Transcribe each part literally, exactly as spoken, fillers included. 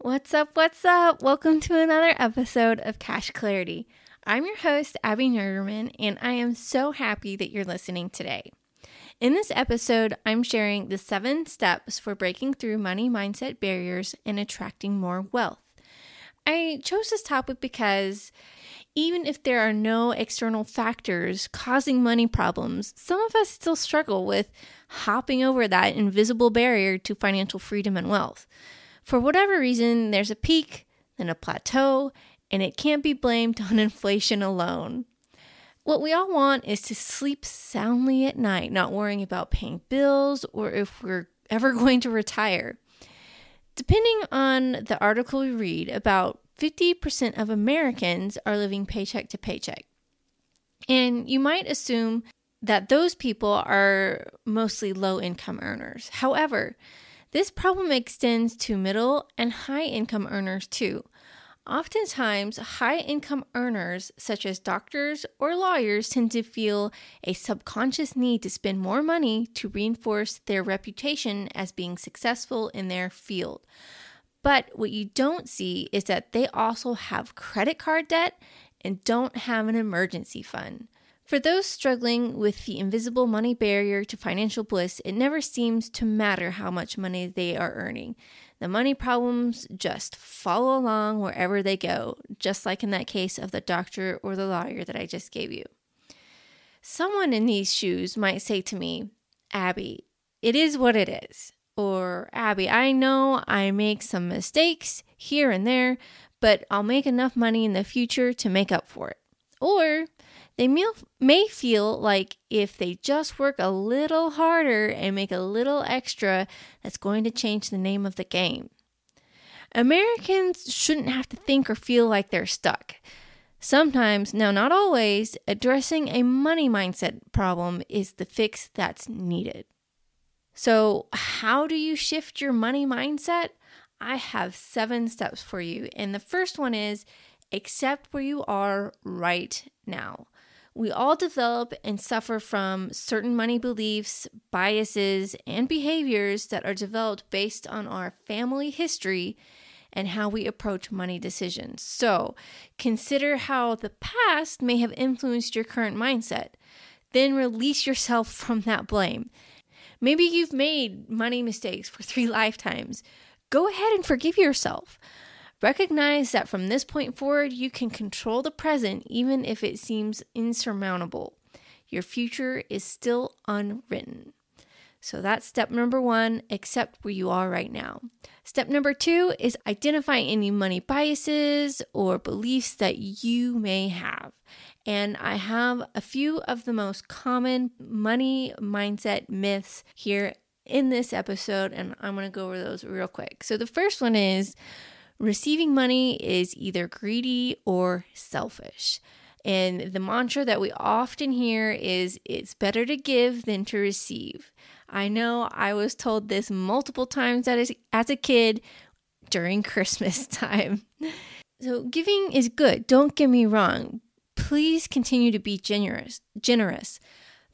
What's up, what's up? Welcome to another episode of Cash Clarity. I'm your host, Abby Nergerman, and I am so happy that you're listening today. In this episode, I'm sharing the seven steps for breaking through money mindset barriers and attracting more wealth. I chose this topic because even if there are no external factors causing money problems, some of us still struggle with hopping over that invisible barrier to financial freedom and wealth. For whatever reason, there's a peak, then a plateau, and it can't be blamed on inflation alone. What we all want is to sleep soundly at night, not worrying about paying bills or if we're ever going to retire. Depending on the article we read, about fifty percent of Americans are living paycheck to paycheck. And you might assume that those people are mostly low-income earners. However, this problem extends to middle and high-income earners too. Oftentimes, high-income earners, such as doctors or lawyers, tend to feel a subconscious need to spend more money to reinforce their reputation as being successful in their field. But what you don't see is that they also have credit card debt and don't have an emergency fund. For those struggling with the invisible money barrier to financial bliss, it never seems to matter how much money they are earning. The money problems just follow along wherever they go, just like in that case of the doctor or the lawyer that I just gave you. Someone in these shoes might say to me, "Abby, it is what it is." Or, "Abby, I know I make some mistakes here and there, but I'll make enough money in the future to make up for it." Or they may feel like if they just work a little harder and make a little extra, that's going to change the name of the game. Americans shouldn't have to think or feel like they're stuck. Sometimes, now not always, addressing a money mindset problem is the fix that's needed. So how do you shift your money mindset? I have seven steps for you. And the first one is accept where you are right now. We all develop and suffer from certain money beliefs, biases, and behaviors that are developed based on our family history and how we approach money decisions. So consider how the past may have influenced your current mindset. Then release yourself from that blame. Maybe you've made money mistakes for three lifetimes. Go ahead and forgive yourself. Recognize that from this point forward, you can control the present even if it seems insurmountable. Your future is still unwritten. So that's step number one, accept where you are right now. Step number two is identify any money biases or beliefs that you may have. And I have a few of the most common money mindset myths here in this episode, and I'm going to go over those real quick. So the first one is, receiving money is either greedy or selfish. And the mantra that we often hear is, it's better to give than to receive. I know I was told this multiple times as, as a kid during Christmas time. So giving is good, don't get me wrong. Please continue to be generous, generous.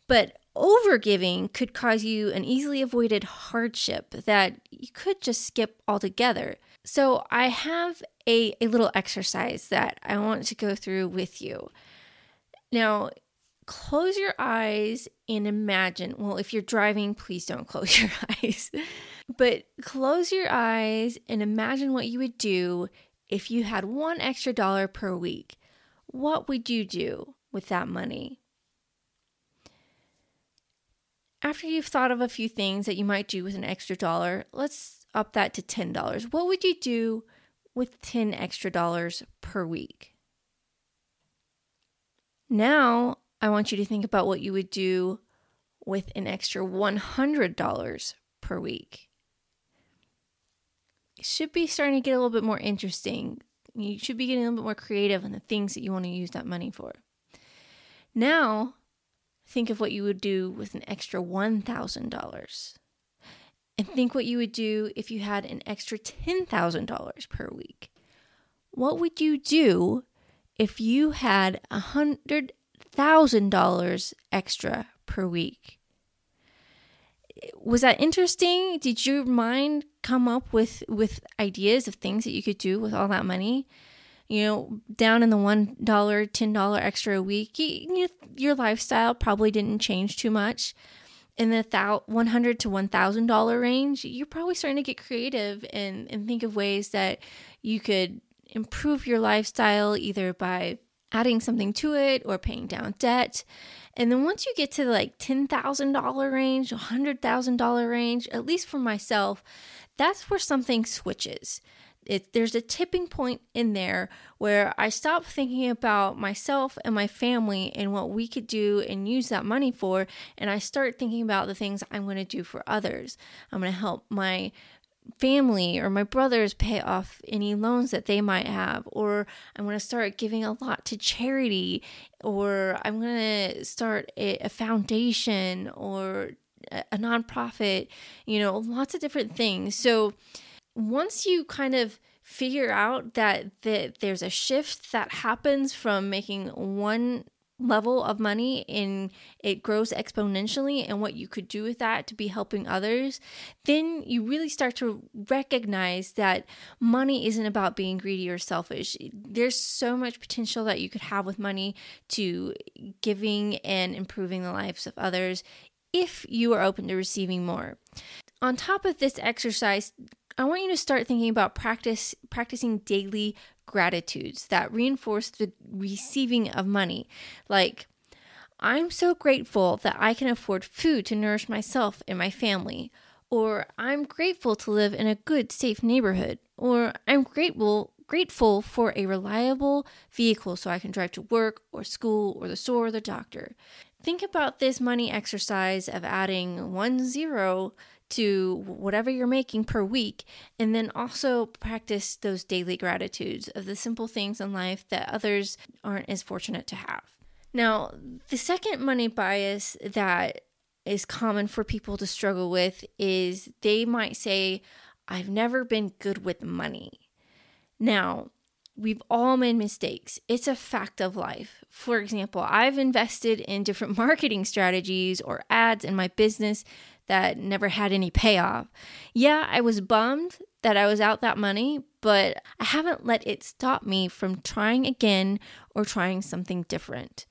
But overgiving could cause you an easily avoided hardship that you could just skip altogether. So I have a, a little exercise that I want to go through with you. Now, close your eyes and imagine, well, if you're driving, please don't close your eyes, but close your eyes and imagine what you would do if you had one extra dollar per week. What would you do with that money? After you've thought of a few things that you might do with an extra dollar, let's up that to ten dollars. What would you do with ten extra dollars per week? Now, I want you to think about what you would do with an extra one hundred dollars per week. It should be starting to get a little bit more interesting. You should be getting a little bit more creative on the things that you want to use that money for. Now, think of what you would do with an extra one thousand dollars. And think what you would do if you had an extra ten thousand dollars per week. What would you do if you had one hundred thousand dollars extra per week? Was that interesting? Did your mind come up with, with ideas of things that you could do with all that money. You know, down in the one dollar, ten dollars extra a week, you, your lifestyle probably didn't change too much. In the one hundred dollars to one thousand dollars range, you're probably starting to get creative and, and think of ways that you could improve your lifestyle, either by adding something to it or paying down debt. And then once you get to like ten thousand dollars range, one hundred thousand dollars range, at least for myself, that's where something switches. It, there's a tipping point in there where I stop thinking about myself and my family and what we could do and use that money for, and I start thinking about the things I'm going to do for others. I'm going to help my family or my brothers pay off any loans that they might have, or I'm going to start giving a lot to charity, or I'm going to start a, a foundation or a, a nonprofit, you know, lots of different things. So once you kind of figure out that, that there's a shift that happens from making one level of money and it grows exponentially and what you could do with that to be helping others, then you really start to recognize that money isn't about being greedy or selfish. There's so much potential that you could have with money to giving and improving the lives of others if you are open to receiving more. On top of this exercise, I want you to start thinking about practice practicing daily gratitudes that reinforce the receiving of money. Like, I'm so grateful that I can afford food to nourish myself and my family. Or, I'm grateful to live in a good, safe neighborhood. Or, I'm grateful grateful for a reliable vehicle so I can drive to work or school or the store or the doctor. Think about this money exercise of adding one zero to whatever you're making per week, and then also practice those daily gratitudes of the simple things in life that others aren't as fortunate to have. Now, the second money bias that is common for people to struggle with is they might say, I've never been good with money. Now, we've all made mistakes. It's a fact of life. For example, I've invested in different marketing strategies or ads in my business that never had any payoff. Yeah, I was bummed that I was out that money, but I haven't let it stop me from trying again or trying something different.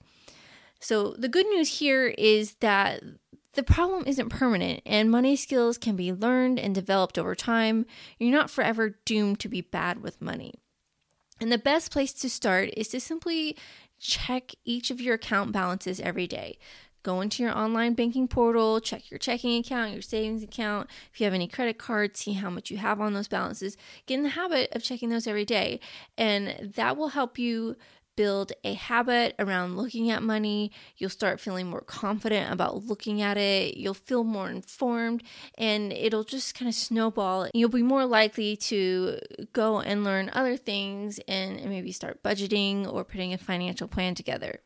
So the good news here is that the problem isn't permanent, and money skills can be learned and developed over time. You're not forever doomed to be bad with money. And the best place to start is to simply check each of your account balances every day. Go into your online banking portal, check your checking account, your savings account. If you have any credit cards, see how much you have on those balances. Get in the habit of checking those every day. And that will help you build a habit around looking at money. You'll start feeling more confident about looking at it. You'll feel more informed, and it'll just kind of snowball. You'll be more likely to go and learn other things and, and maybe start budgeting or putting a financial plan together.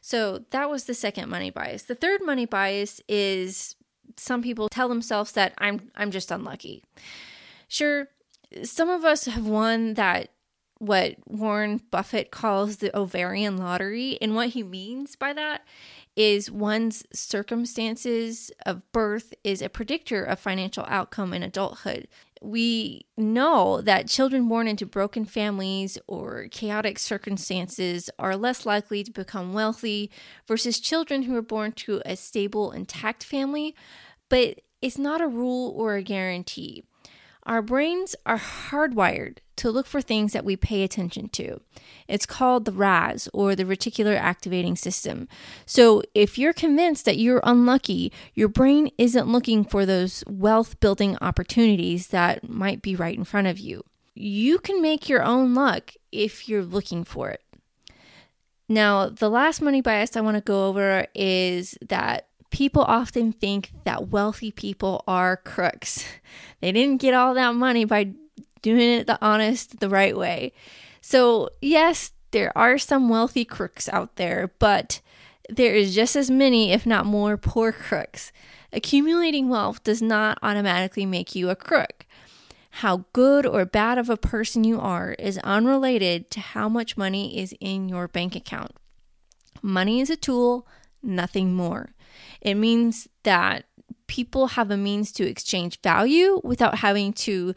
So that was the second money bias. The third money bias is some people tell themselves that I'm I'm just unlucky. Sure, some of us have won that what Warren Buffett calls the ovarian lottery, and what he means by that is one's circumstances of birth is a predictor of financial outcome in adulthood. We know that children born into broken families or chaotic circumstances are less likely to become wealthy versus children who are born to a stable, intact family, but it's not a rule or a guarantee. Our brains are hardwired to look for things that we pay attention to. It's called the R A S, or the reticular activating system. So if you're convinced that you're unlucky, your brain isn't looking for those wealth-building opportunities that might be right in front of you. You can make your own luck if you're looking for it. Now, the last money bias I want to go over is that people often think that wealthy people are crooks. They didn't get all that money by doing it the honest, the right way. So yes, there are some wealthy crooks out there, but there is just as many, if not more, poor crooks. Accumulating wealth does not automatically make you a crook. How good or bad of a person you are is unrelated to how much money is in your bank account. Money is a tool, nothing more. It means that people have a means to exchange value without having to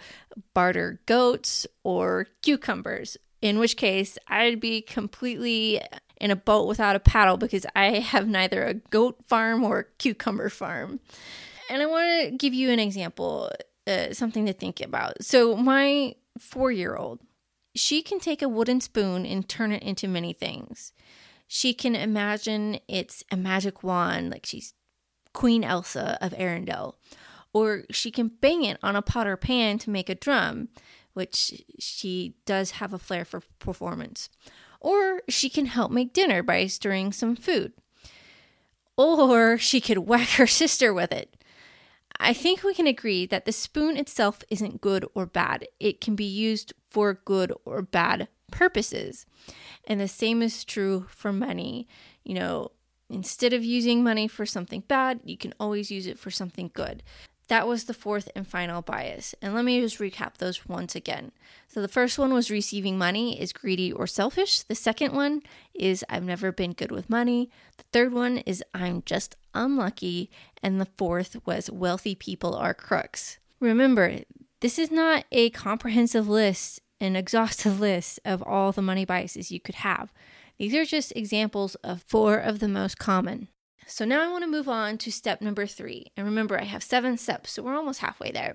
barter goats or cucumbers, in which case I'd be completely in a boat without a paddle because I have neither a goat farm or a cucumber farm. And I want to give you an example, uh, something to think about. So my four-year-old, she can take a wooden spoon and turn it into many things. She can imagine it's a magic wand, like she's Queen Elsa of Arendelle. Or she can bang it on a pot or pan to make a drum, which she does have a flair for performance. Or she can help make dinner by stirring some food. Or she could whack her sister with it. I think we can agree that the spoon itself isn't good or bad. It can be used for good or bad purposes. And the same is true for money. You know, instead of using money for something bad, you can always use it for something good. That was the fourth and final bias. And let me just recap those once again. So the first one was receiving money is greedy or selfish. The second one is I've never been good with money. The third one is I'm just unlucky. And the fourth was wealthy people are crooks. Remember, this is not a comprehensive list, an exhaustive list of all the money biases you could have. These are just examples of four of the most common. So now I want to move on to step number three. And remember, I have seven steps, so we're almost halfway there.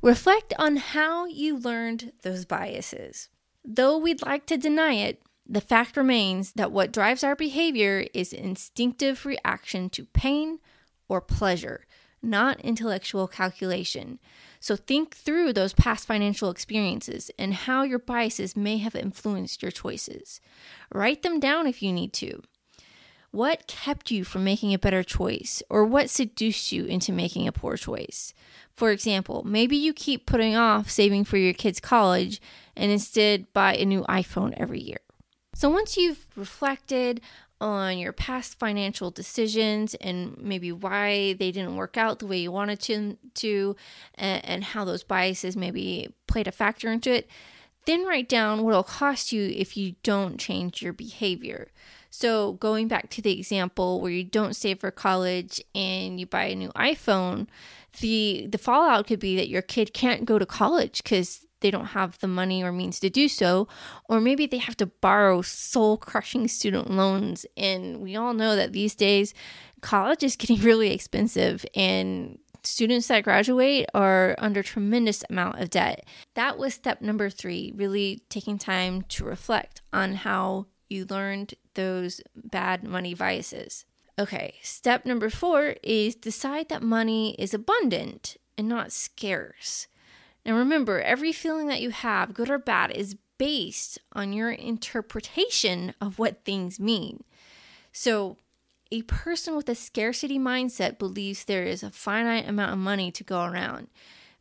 Reflect on how you learned those biases. Though we'd like to deny it, the fact remains that what drives our behavior is instinctive reaction to pain or pleasure, not intellectual calculation. So think through those past financial experiences and how your biases may have influenced your choices. Write them down if you need to. What kept you from making a better choice, or what seduced you into making a poor choice? For example, maybe you keep putting off saving for your kids' college and instead buy a new iPhone every year. So once you've reflected on your past financial decisions and maybe why they didn't work out the way you wanted to, to and, and how those biases maybe played a factor into it, then write down what it'll cost you if you don't change your behavior. So going back to the example where you don't save for college and you buy a new iPhone, the the fallout could be that your kid can't go to college because they don't have the money or means to do so, or maybe they have to borrow soul-crushing student loans. And we all know that these days, college is getting really expensive, and students that graduate are under a tremendous amount of debt. That was step number three, really taking time to reflect on how you learned those bad money biases. Okay, step number four is decide that money is abundant and not scarce. Now remember, every feeling that you have, good or bad, is based on your interpretation of what things mean. So a person with a scarcity mindset believes there is a finite amount of money to go around,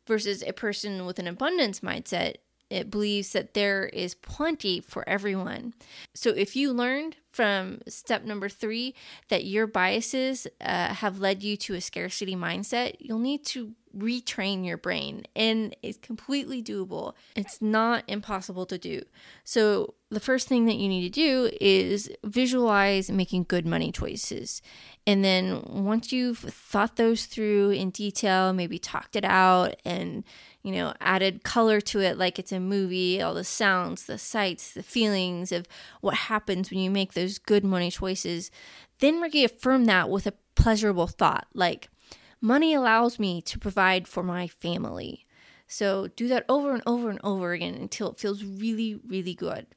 versus a person with an abundance mindset, it believes that there is plenty for everyone. So if you learned from step number three that your biases uh, have led you to a scarcity mindset, you'll need to retrain your brain, and it's completely doable. It's not impossible to do. So the first thing that you need to do is visualize making good money choices. And then once you've thought those through in detail, maybe talked it out and, you know, added color to it like it's a movie, all the sounds, the sights, the feelings of what happens when you make those good money choices, then reaffirm that with a pleasurable thought like, money allows me to provide for my family. So do that over and over and over again until it feels really, really good.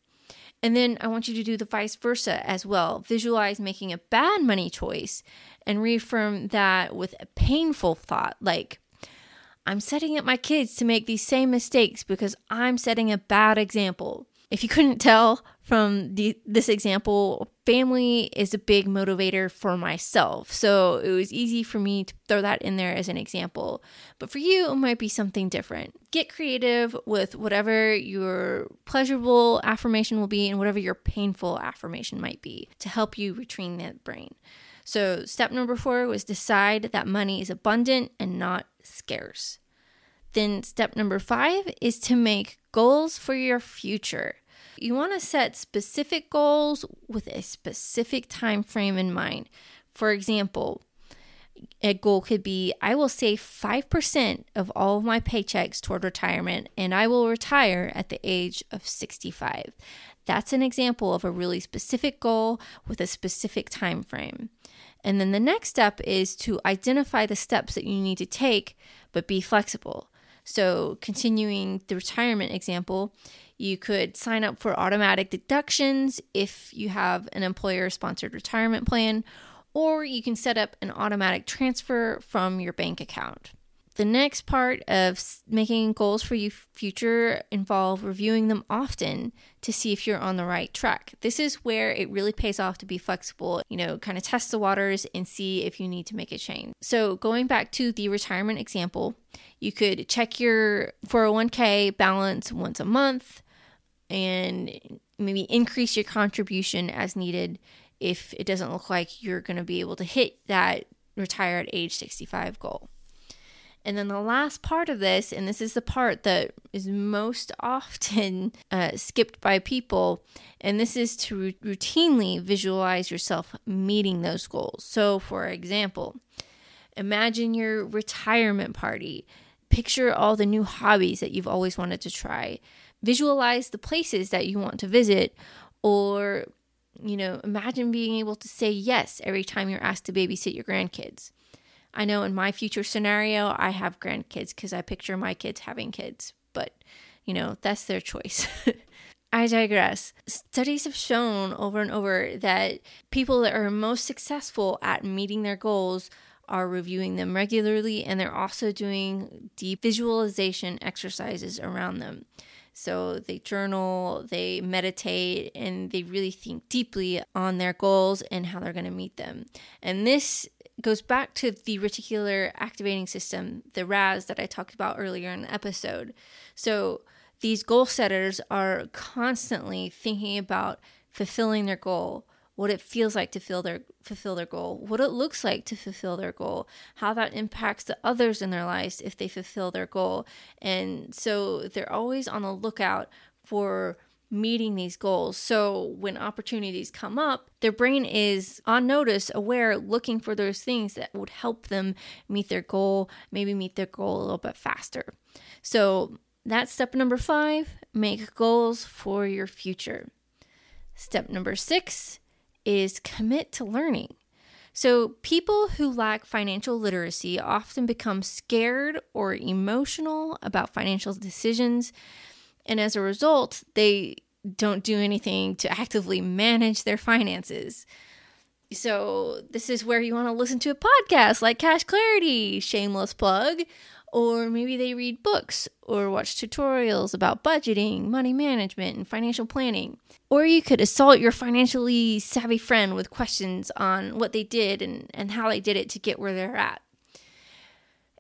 And then I want you to do the vice versa as well. Visualize making a bad money choice and reaffirm that with a painful thought like, I'm setting up my kids to make these same mistakes because I'm setting a bad example. If you couldn't tell from the, this example, family is a big motivator for myself. So it was easy for me to throw that in there as an example. But for you, it might be something different. Get creative with whatever your pleasurable affirmation will be and whatever your painful affirmation might be to help you retrain that brain. So step number four was decide that money is abundant and not scarce. Then step number five is to make goals for your future. You want to set specific goals with a specific time frame in mind. For example, a goal could be, I will save five percent of all of my paychecks toward retirement, and I will retire at the age of sixty-five. That's an example of a really specific goal with a specific time frame. And then the next step is to identify the steps that you need to take, but be flexible. So continuing the retirement example, you could sign up for automatic deductions if you have an employer-sponsored retirement plan, or you can set up an automatic transfer from your bank account. The next part of making goals for your future involve reviewing them often to see if you're on the right track. This is where it really pays off to be flexible, you know, kind of test the waters and see if you need to make a change. So going back to the retirement example, you could check your four oh one k balance once a month and maybe increase your contribution as needed if it doesn't look like you're going to be able to hit that retire at age sixty-five goal. And then the last part of this, and this is the part that is most often uh, skipped by people, and this is to r- routinely visualize yourself meeting those goals. So for example, imagine your retirement party. Picture all the new hobbies that you've always wanted to try. Visualize the places that you want to visit, or, you know, imagine being able to say yes every time you're asked to babysit your grandkids. I know in my future scenario, I have grandkids because I picture my kids having kids, but, you know, that's their choice. I digress. Studies have shown over and over that people that are most successful at meeting their goals are reviewing them regularly, and they're also doing deep visualization exercises around them. So they journal, they meditate, and they really think deeply on their goals and how they're going to meet them. And this goes back to the reticular activating system, the R A S that I talked about earlier in the episode. So these goal setters are constantly thinking about fulfilling their goal, what it feels like to fill their, fulfill their goal, what it looks like to fulfill their goal, how that impacts the others in their lives if they fulfill their goal. And so they're always on the lookout for meeting these goals. So when opportunities come up, their brain is on notice, aware, looking for those things that would help them meet their goal, maybe meet their goal a little bit faster. So that's step number five, make goals for your future. Step number six is commit to learning. So people who lack financial literacy often become scared or emotional about financial decisions, and as a result, they don't do anything to actively manage their finances. So this is where you want to listen to a podcast like Cash Clarity, shameless plug, or maybe they read books or watch tutorials about budgeting, money management, and financial planning. Or you could assault your financially savvy friend with questions on what they did and, and how they did it to get where they're at.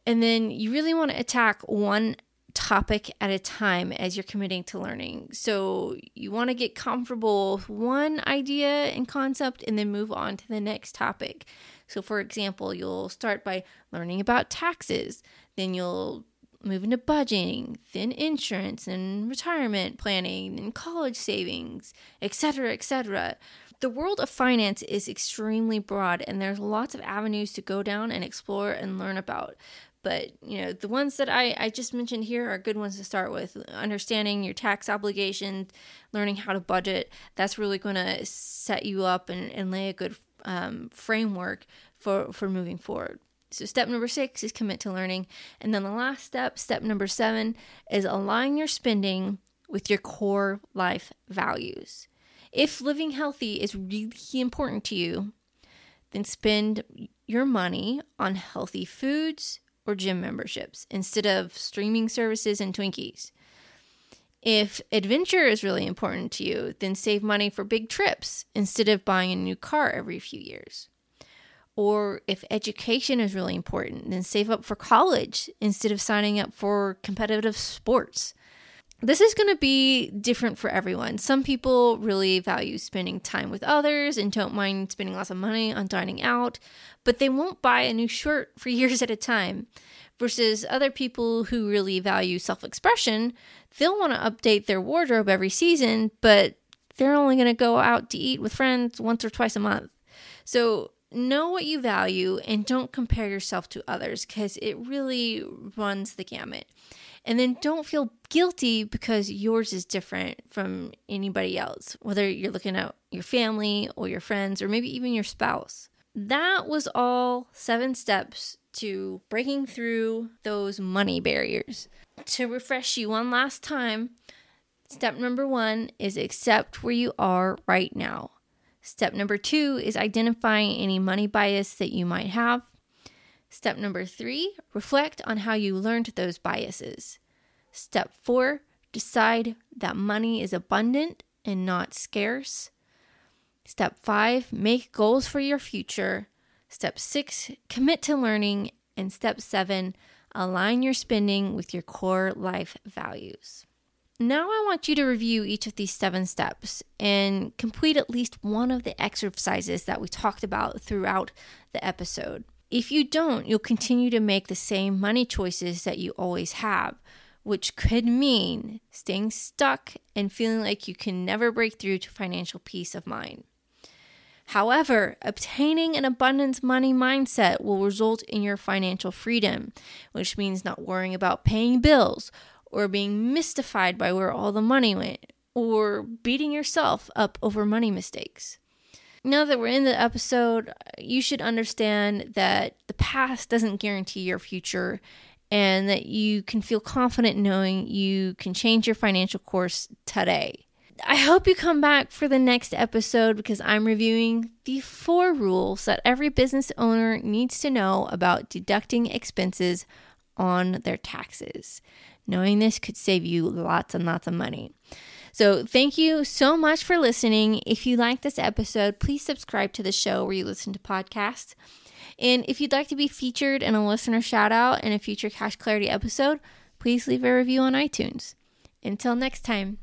And then you really want to attack one topic at a time as you're committing to learning. So you want to get comfortable with one idea and concept and then move on to the next topic. So for example, you'll start by learning about taxes, then you'll move into budgeting, then insurance and retirement planning and college savings, et cetera, et cetera. The world of finance is extremely broad, and there's lots of avenues to go down and explore and learn about. But, you know, the ones that I, I just mentioned here are good ones to start with. Understanding your tax obligations, learning how to budget, that's really going to set you up and, and lay a good um, framework for, for moving forward. So step number six is commit to learning. And then the last step, step number seven, is align your spending with your core life values. If living healthy is really important to you, then spend your money on healthy foods or gym memberships instead of streaming services and Twinkies. If adventure is really important to you, then save money for big trips instead of buying a new car every few years. Or if education is really important, then save up for college instead of signing up for competitive sports. This is going to be different for everyone. Some people really value spending time with others and don't mind spending lots of money on dining out, but they won't buy a new shirt for years at a time. Versus other people who really value self-expression, they'll want to update their wardrobe every season, but they're only going to go out to eat with friends once or twice a month. So know what you value and don't compare yourself to others because it really runs the gamut. And then don't feel guilty because yours is different from anybody else, whether you're looking at your family or your friends or maybe even your spouse. That was all seven steps to breaking through those money barriers. To refresh you one last time, step number one is accept where you are right now. Step number two is identifying any money bias that you might have. Step number three, reflect on how you learned those biases. Step four, decide that money is abundant and not scarce. Step five, make goals for your future. Step six, commit to learning. And step seven, align your spending with your core life values. Now I want you to review each of these seven steps and complete at least one of the exercises that we talked about throughout the episode. If you don't, you'll continue to make the same money choices that you always have, which could mean staying stuck and feeling like you can never break through to financial peace of mind. However, obtaining an abundance money mindset will result in your financial freedom, which means not worrying about paying bills or being mystified by where all the money went or beating yourself up over money mistakes. Now that we're in the episode, you should understand that the past doesn't guarantee your future and that you can feel confident knowing you can change your financial course today. I hope you come back for the next episode because I'm reviewing the four rules that every business owner needs to know about deducting expenses on their taxes. Knowing this could save you lots and lots of money. So thank you so much for listening. If you like this episode, please subscribe to the show where you listen to podcasts. And if you'd like to be featured in a listener shout out in a future Cash Clarity episode, please leave a review on iTunes. Until next time.